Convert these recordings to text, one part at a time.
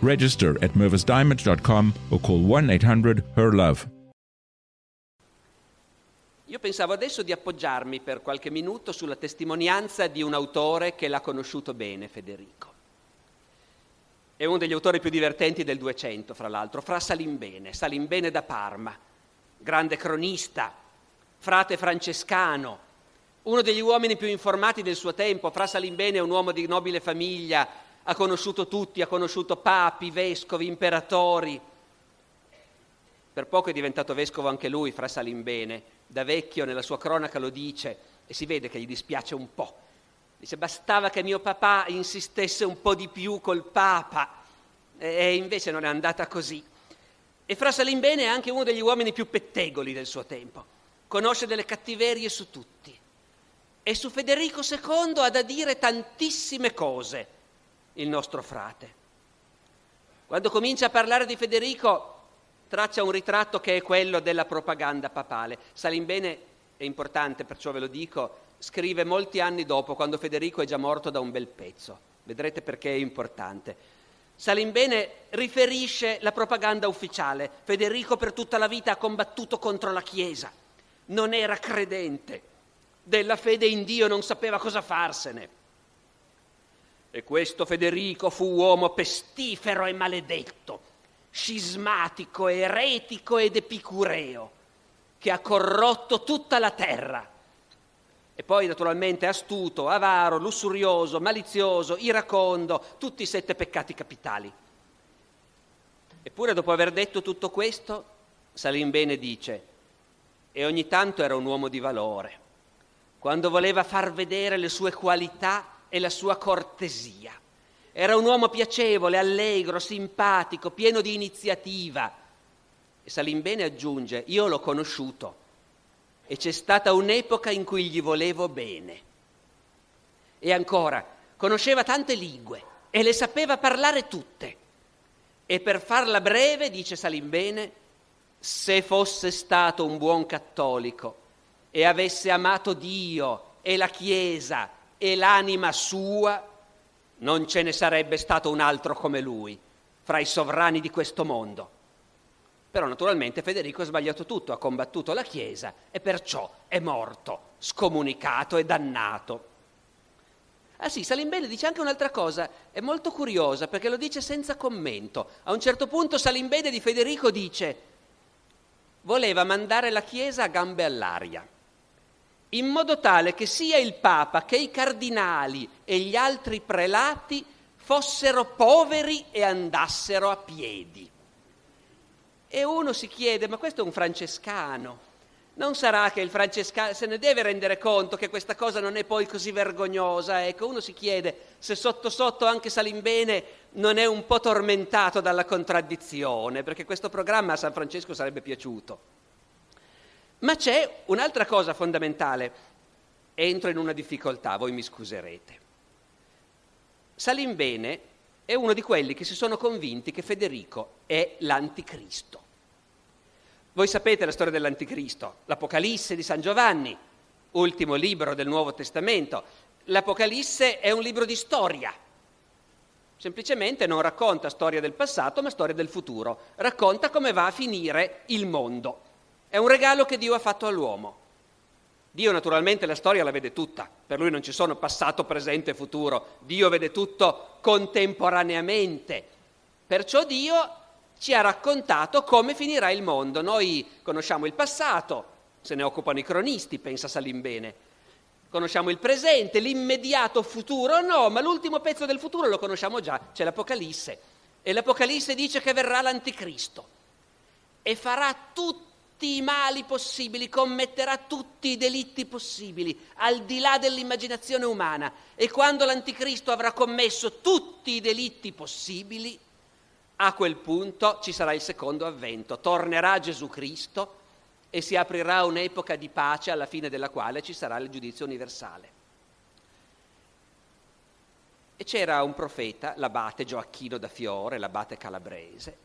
Register at mervisdiamonds.com o call 1-800-HER-LOVE. Io pensavo adesso di appoggiarmi per qualche minuto sulla testimonianza di un autore che l'ha conosciuto bene, Federico. È uno degli autori più divertenti del 200, fra l'altro, Fra Salimbene, Salimbene da Parma, grande cronista, frate francescano, uno degli uomini più informati del suo tempo. Fra Salimbene è un uomo di nobile famiglia, ha conosciuto tutti, ha conosciuto papi, vescovi, imperatori. Per poco è diventato vescovo anche lui, Fra Salimbene. Da vecchio nella sua cronaca lo dice e si vede che gli dispiace un po'. Dice: bastava che mio papà insistesse un po' di più col papa, e invece non è andata così. E Fra Salimbene è anche uno degli uomini più pettegoli del suo tempo. Conosce delle cattiverie su tutti. E su Federico II ha da dire tantissime cose, il nostro frate. Quando comincia a parlare di Federico, traccia un ritratto che è quello della propaganda papale. Salimbene, è importante, perciò ve lo dico, scrive molti anni dopo, quando Federico è già morto da un bel pezzo. Vedrete perché è importante. Salimbene riferisce la propaganda ufficiale. Federico per tutta la vita ha combattuto contro la Chiesa. Non era credente. Della fede in Dio non sapeva cosa farsene. E questo Federico fu uomo pestifero e maledetto, scismatico, eretico ed epicureo, che ha corrotto tutta la terra. E poi naturalmente astuto, avaro, lussurioso, malizioso, iracondo, tutti i 7 peccati capitali. Eppure dopo aver detto tutto questo, Salimbene dice: e ogni tanto era un uomo di valore, quando voleva far vedere le sue qualità e la sua cortesia. Era un uomo piacevole, allegro, simpatico, pieno di iniziativa. E Salimbene aggiunge: io l'ho conosciuto e c'è stata un'epoca in cui gli volevo bene. E ancora, conosceva tante lingue e le sapeva parlare tutte. E per farla breve, dice Salimbene, se fosse stato un buon cattolico e avesse amato Dio e la Chiesa e l'anima sua, non ce ne sarebbe stato un altro come lui fra i sovrani di questo mondo. Però naturalmente Federico ha sbagliato tutto, ha combattuto la Chiesa e perciò è morto, scomunicato e dannato. Ah sì, Salimbene dice anche un'altra cosa, è molto curiosa perché lo dice senza commento. A un certo punto Salimbene di Federico dice: voleva mandare la Chiesa a gambe all'aria, in modo tale che sia il Papa che i cardinali e gli altri prelati fossero poveri e andassero a piedi. E uno si chiede: ma questo è un francescano, non sarà che il francescano se ne deve rendere conto che questa cosa non è poi così vergognosa? Ecco, uno si chiede se sotto sotto anche Salimbene non è un po' tormentato dalla contraddizione, perché questo programma a San Francesco sarebbe piaciuto. Ma c'è un'altra cosa fondamentale. Entro in una difficoltà, voi mi scuserete. Salimbene è uno di quelli che si sono convinti che Federico è l'anticristo. Voi sapete la storia dell'anticristo, l'Apocalisse di San Giovanni, ultimo libro del Nuovo Testamento. L'Apocalisse è un libro di storia. Semplicemente non racconta storia del passato, ma storia del futuro. Racconta come va a finire il mondo. È un regalo che Dio ha fatto all'uomo. Dio naturalmente la storia la vede tutta, per lui non ci sono passato, presente e futuro. Dio vede tutto contemporaneamente. Perciò Dio ci ha raccontato come finirà il mondo. Noi conosciamo il passato, se ne occupano i cronisti, pensa Salimbene. Conosciamo il presente, l'immediato futuro, no, ma l'ultimo pezzo del futuro lo conosciamo già, c'è l'Apocalisse. E l'Apocalisse dice che verrà l'Anticristo e farà tutti i mali possibili, commetterà tutti i delitti possibili, al di là dell'immaginazione umana. E quando l'Anticristo avrà commesso tutti i delitti possibili, a quel punto ci sarà il secondo avvento, tornerà Gesù Cristo e si aprirà un'epoca di pace alla fine della quale ci sarà il giudizio universale. E c'era un profeta, l'abate Gioacchino da Fiore, l'abate calabrese,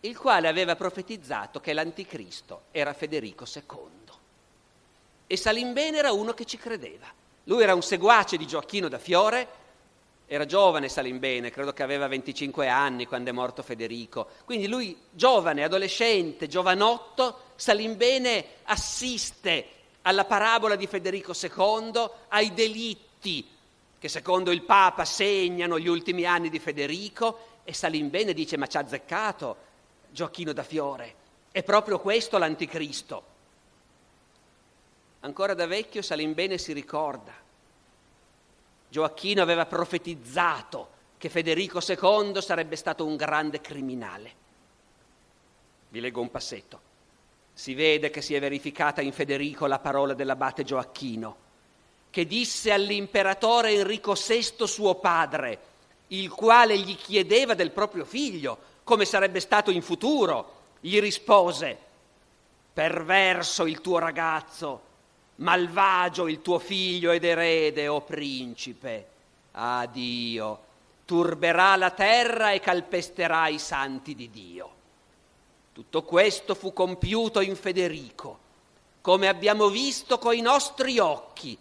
il quale aveva profetizzato che l'anticristo era Federico II. E Salimbene era uno che ci credeva. Lui era un seguace di Gioacchino da Fiore. Era giovane Salimbene, credo che aveva 25 anni quando è morto Federico. Quindi lui, giovane, adolescente, giovanotto, Salimbene assiste alla parabola di Federico II, ai delitti che secondo il Papa segnano gli ultimi anni di Federico, e Salimbene dice: ma ci ha azzeccato Gioacchino da Fiore, è proprio questo l'anticristo. Ancora da vecchio Salimbene si ricorda. Gioacchino aveva profetizzato che Federico II sarebbe stato un grande criminale. Vi leggo un passetto. Si vede che si è verificata in Federico la parola dell'abate Gioacchino, che disse all'imperatore Enrico VI suo padre, il quale gli chiedeva del proprio figlio come sarebbe stato in futuro. Gli rispose: perverso il tuo ragazzo, malvagio il tuo figlio ed erede, o principe. Ah Dio, turberà la terra e calpesterà i santi di Dio. Tutto questo fu compiuto in Federico, come abbiamo visto coi nostri occhi,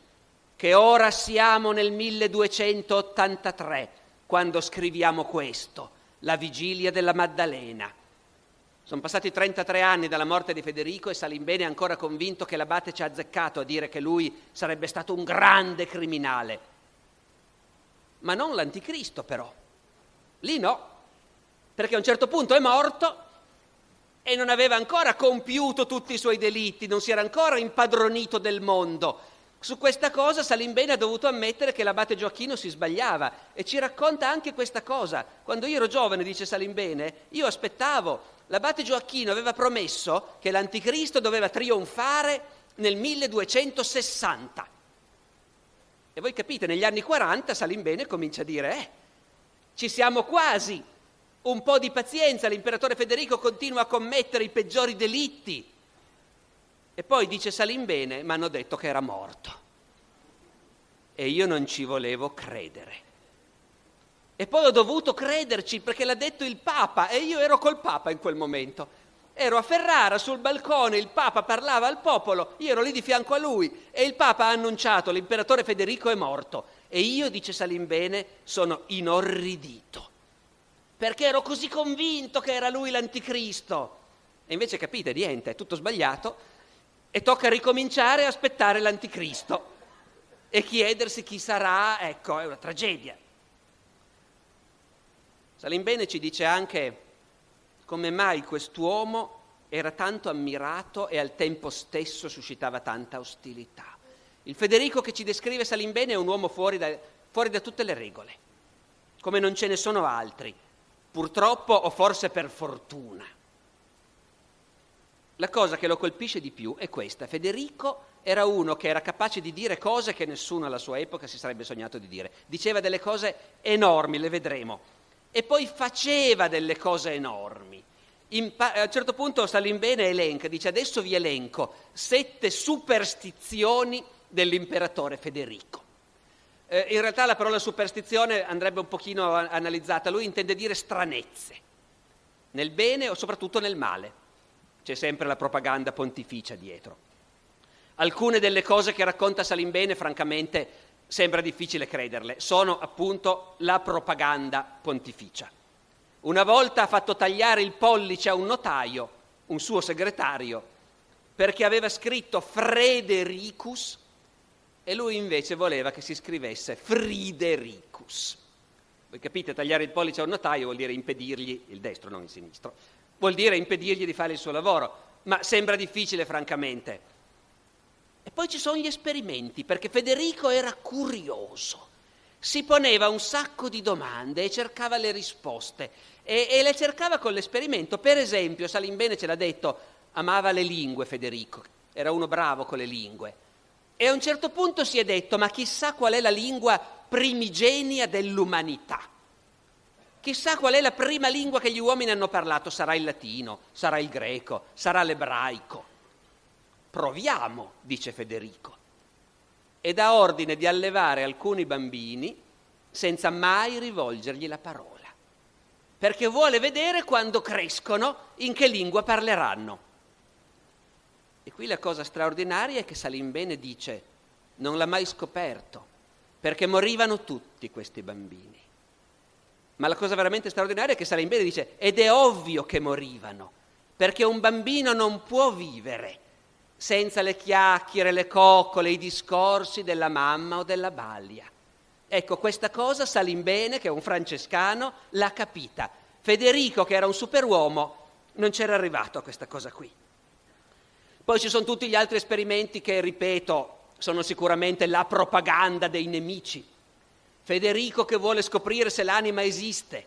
che ora siamo nel 1283, quando scriviamo questo, la vigilia della Maddalena. Sono passati 33 anni dalla morte di Federico e Salimbene è ancora convinto che l'abate ci ha azzeccato a dire che lui sarebbe stato un grande criminale. Ma non l'anticristo, però. Lì no, perché a un certo punto è morto e non aveva ancora compiuto tutti i suoi delitti, non si era ancora impadronito del mondo. Su questa cosa Salimbene ha dovuto ammettere che l'abate Gioacchino si sbagliava, e ci racconta anche questa cosa. Quando io ero giovane, dice Salimbene, io aspettavo. L'abate Gioacchino aveva promesso che l'anticristo doveva trionfare nel 1260. E voi capite, negli anni 40 Salimbene comincia a dire: ci siamo quasi, un po' di pazienza, l'imperatore Federico continua a commettere i peggiori delitti. E poi dice Salimbene: mi hanno detto che era morto. E io non ci volevo credere. E poi ho dovuto crederci perché l'ha detto il Papa, e io ero col Papa in quel momento. Ero a Ferrara sul balcone, il Papa parlava al popolo, io ero lì di fianco a lui e il Papa ha annunciato: l'imperatore Federico è morto. E io, dice Salimbene, sono inorridito perché ero così convinto che era lui l'anticristo. E invece capite, niente, è tutto sbagliato e tocca ricominciare a aspettare l'anticristo e chiedersi chi sarà. Ecco, è una tragedia. Salimbene ci dice anche come mai quest'uomo era tanto ammirato e al tempo stesso suscitava tanta ostilità. Il Federico che ci descrive Salimbene è un uomo fuori da tutte le regole, come non ce ne sono altri, purtroppo o forse per fortuna. La cosa che lo colpisce di più è questa: Federico era uno che era capace di dire cose che nessuno alla sua epoca si sarebbe sognato di dire. Diceva delle cose enormi, le vedremo. E poi faceva delle cose enormi. A un certo punto Salimbene elenca, dice: adesso vi elenco 7 superstizioni dell'imperatore Federico. In realtà la parola superstizione andrebbe un pochino analizzata, lui intende dire stranezze, nel bene o soprattutto nel male. C'è sempre la propaganda pontificia dietro. Alcune delle cose che racconta Salimbene, francamente, sembra difficile crederle, sono appunto la propaganda pontificia. Una volta ha fatto tagliare il pollice a un notaio, un suo segretario, perché aveva scritto Fredericus e lui invece voleva che si scrivesse Fridericus. Voi capite, tagliare il pollice a un notaio vuol dire impedirgli il destro, non il sinistro, vuol dire impedirgli di fare il suo lavoro, ma sembra difficile francamente. E poi ci sono gli esperimenti, perché Federico era curioso, si poneva un sacco di domande e cercava le risposte, e le cercava con l'esperimento. Per esempio, Salimbene ce l'ha detto, amava le lingue Federico, era uno bravo con le lingue, e a un certo punto si è detto, ma chissà qual è la lingua primigenia dell'umanità, chissà qual è la prima lingua che gli uomini hanno parlato, sarà il latino, sarà il greco, sarà l'ebraico. Proviamo, dice Federico, e dà ordine di allevare alcuni bambini senza mai rivolgergli la parola, perché vuole vedere quando crescono in che lingua parleranno. E qui la cosa straordinaria è che Salimbene dice, non l'ha mai scoperto, perché morivano tutti questi bambini. Ma la cosa veramente straordinaria è che Salimbene dice, ed è ovvio che morivano, perché un bambino non può vivere senza le chiacchiere, le coccole, i discorsi della mamma o della balia. Ecco, questa cosa Salimbene, che è un francescano, l'ha capita. Federico, che era un superuomo, non c'era arrivato a questa cosa qui. Poi ci sono tutti gli altri esperimenti che, ripeto, sono sicuramente la propaganda dei nemici. Federico che vuole scoprire se l'anima esiste.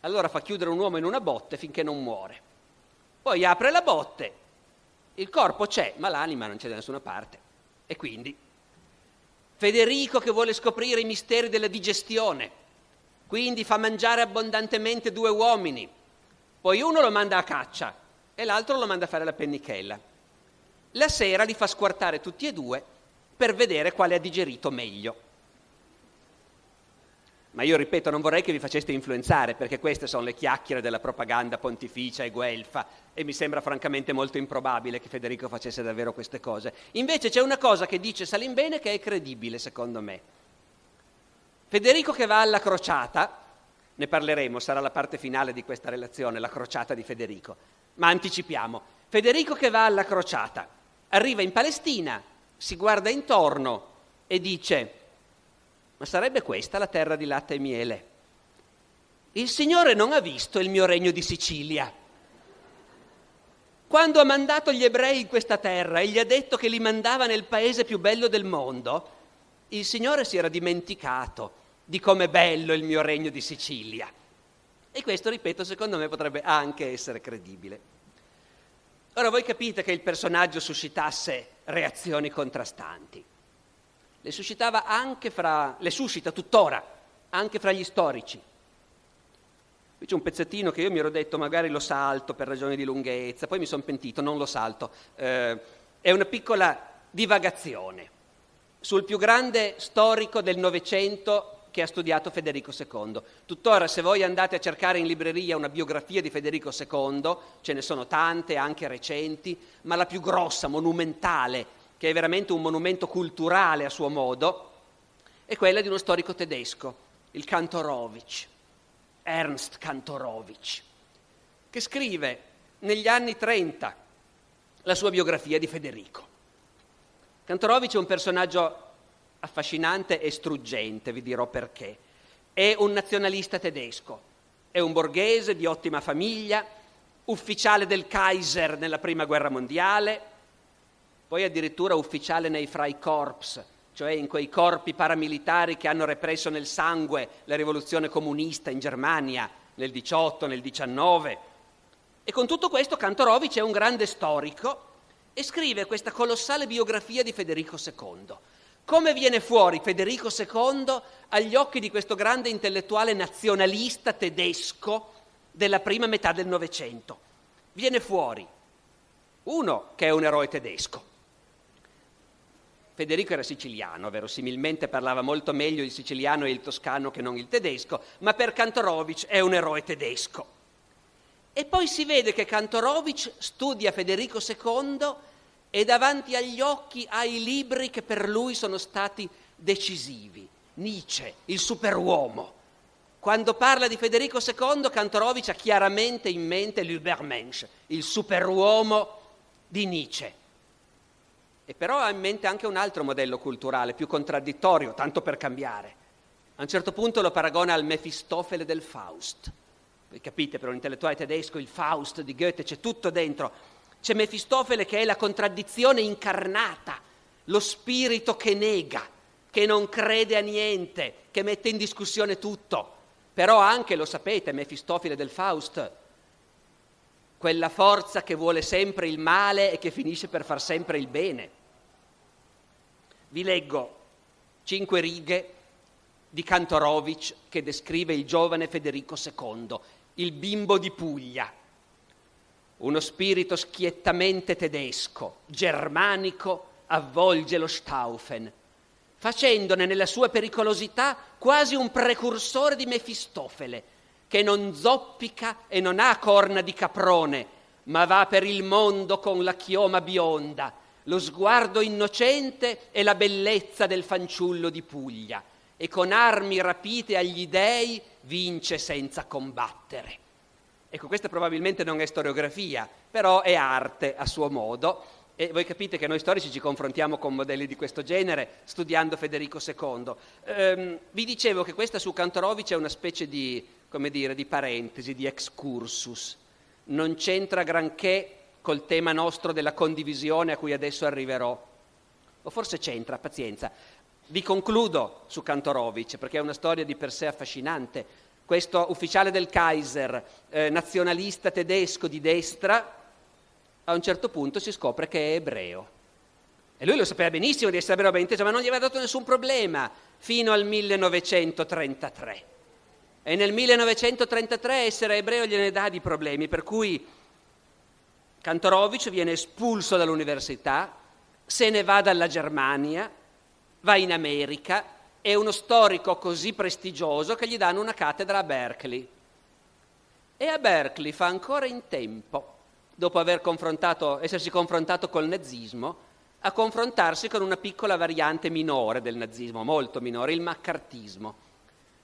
Allora fa chiudere un uomo in una botte finché non muore. Poi apre la botte. Il corpo c'è, ma l'anima non c'è da nessuna parte. E quindi Federico che vuole scoprire i misteri della digestione, quindi fa mangiare abbondantemente due uomini, poi uno lo manda a caccia e l'altro lo manda a fare la pennichella. La sera li fa squartare tutti e due per vedere quale ha digerito meglio. Ma io ripeto, non vorrei che vi faceste influenzare, perché queste sono le chiacchiere della propaganda pontificia e guelfa, e mi sembra francamente molto improbabile che Federico facesse davvero queste cose. Invece c'è una cosa che dice Salimbene che è credibile, secondo me. Federico che va alla crociata, ne parleremo, sarà la parte finale di questa relazione, la crociata di Federico, ma anticipiamo. Federico che va alla crociata, arriva in Palestina, si guarda intorno e dice, ma sarebbe questa la terra di latte e miele? Il Signore non ha visto il mio regno di Sicilia. Quando ha mandato gli ebrei in questa terra e gli ha detto che li mandava nel paese più bello del mondo, il Signore si era dimenticato di com'è bello il mio regno di Sicilia. E questo, ripeto, secondo me potrebbe anche essere credibile. Ora voi capite che il personaggio suscitasse reazioni contrastanti. Le suscita tuttora, anche fra gli storici. Qui c'è un pezzettino che io mi ero detto, magari lo salto per ragioni di lunghezza, poi mi sono pentito, non lo salto. È una piccola divagazione sul più grande storico del Novecento che ha studiato Federico II. Tuttora, se voi andate a cercare in libreria una biografia di Federico II, ce ne sono tante, anche recenti, ma la più grossa, monumentale, che è veramente un monumento culturale a suo modo, è quella di uno storico tedesco, il Kantorowicz, Ernst Kantorowicz, che scrive negli anni 30 la sua biografia di Federico. Kantorowicz è un personaggio affascinante e struggente, vi dirò perché. È un nazionalista tedesco, è un borghese di ottima famiglia, ufficiale del Kaiser nella Prima Guerra Mondiale, poi addirittura ufficiale nei Freikorps, cioè in quei corpi paramilitari che hanno represso nel sangue la rivoluzione comunista in Germania nel 18, nel 19. E con tutto questo Kantorowicz è un grande storico e scrive questa colossale biografia di Federico II. Come viene fuori Federico II agli occhi di questo grande intellettuale nazionalista tedesco della prima metà del Novecento? Viene fuori uno che è un eroe tedesco. Federico era siciliano, verosimilmente parlava molto meglio il siciliano e il toscano che non il tedesco, ma per Kantorowicz è un eroe tedesco. E poi si vede che Kantorowicz studia Federico II e davanti agli occhi ha i libri che per lui sono stati decisivi. Nietzsche, il superuomo. Quando parla di Federico II, Kantorowicz ha chiaramente in mente l'Übermensch, il superuomo di Nietzsche. E però ha in mente anche un altro modello culturale, più contraddittorio, tanto per cambiare. A un certo punto lo paragona al Mefistofele del Faust, capite, per un intellettuale tedesco il Faust di Goethe, c'è tutto dentro. C'è Mefistofele che è la contraddizione incarnata, lo spirito che nega, che non crede a niente, che mette in discussione tutto. Però anche, lo sapete, Mefistofele del Faust, quella forza che vuole sempre il male e che finisce per far sempre il bene. Vi leggo 5 righe di Kantorowicz che descrive il giovane Federico II, il bimbo di Puglia, uno spirito schiettamente tedesco, germanico, avvolge lo Staufen, facendone nella sua pericolosità quasi un precursore di Mefistofele, che non zoppica e non ha corna di caprone, ma va per il mondo con la chioma bionda, lo sguardo innocente e la bellezza del fanciullo di Puglia, e con armi rapite agli dèi vince senza combattere. Ecco, questa probabilmente non è storiografia, però è arte a suo modo, e voi capite che noi storici ci confrontiamo con modelli di questo genere studiando Federico II. Vi dicevo che questa su Kantorowicz è una specie di, come dire, di parentesi, di excursus. Non c'entra granché col tema nostro della condivisione a cui adesso arriverò. O forse c'entra, pazienza. Vi concludo su Kantorowicz, perché è una storia di per sé affascinante. Questo ufficiale del Kaiser, nazionalista tedesco di destra, a un certo punto si scopre che è ebreo. E lui lo sapeva benissimo di essere ebreo, ben inteso, ma non gli aveva dato nessun problema fino al 1933. E nel 1933 essere ebreo gliene dà di problemi, per cui Kantorowicz viene espulso dall'università, se ne va dalla Germania, va in America. È uno storico così prestigioso che gli danno una cattedra a Berkeley. E a Berkeley fa ancora in tempo, dopo essersi confrontato col nazismo, a confrontarsi con una piccola variante minore del nazismo, molto minore, il maccartismo.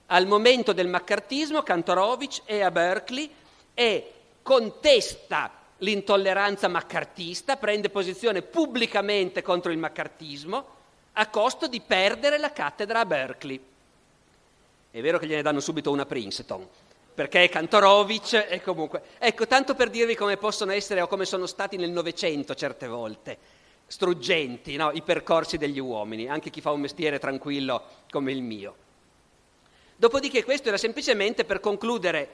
Al momento del maccartismo Kantorowicz è a Berkeley e contesta l'intolleranza maccartista, prende posizione pubblicamente contro il maccartismo, a costo di perdere la cattedra a Berkeley. È vero che gliene danno subito una a Princeton, perché Kantorowicz è comunque... Ecco, tanto per dirvi come possono essere o come sono stati nel Novecento certe volte, struggenti, no? I percorsi degli uomini, anche chi fa un mestiere tranquillo come il mio. Dopodiché questo era semplicemente per concludere,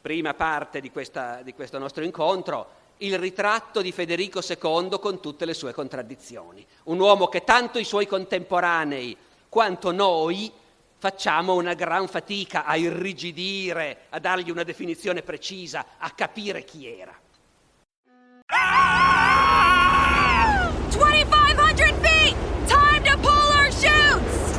prima parte di questo nostro incontro, il ritratto di Federico II con tutte le sue contraddizioni. Un uomo che tanto i suoi contemporanei quanto noi facciamo una gran fatica a irrigidire, a dargli una definizione precisa, a capire chi era. 2,500 feet! Time to pull our shoots!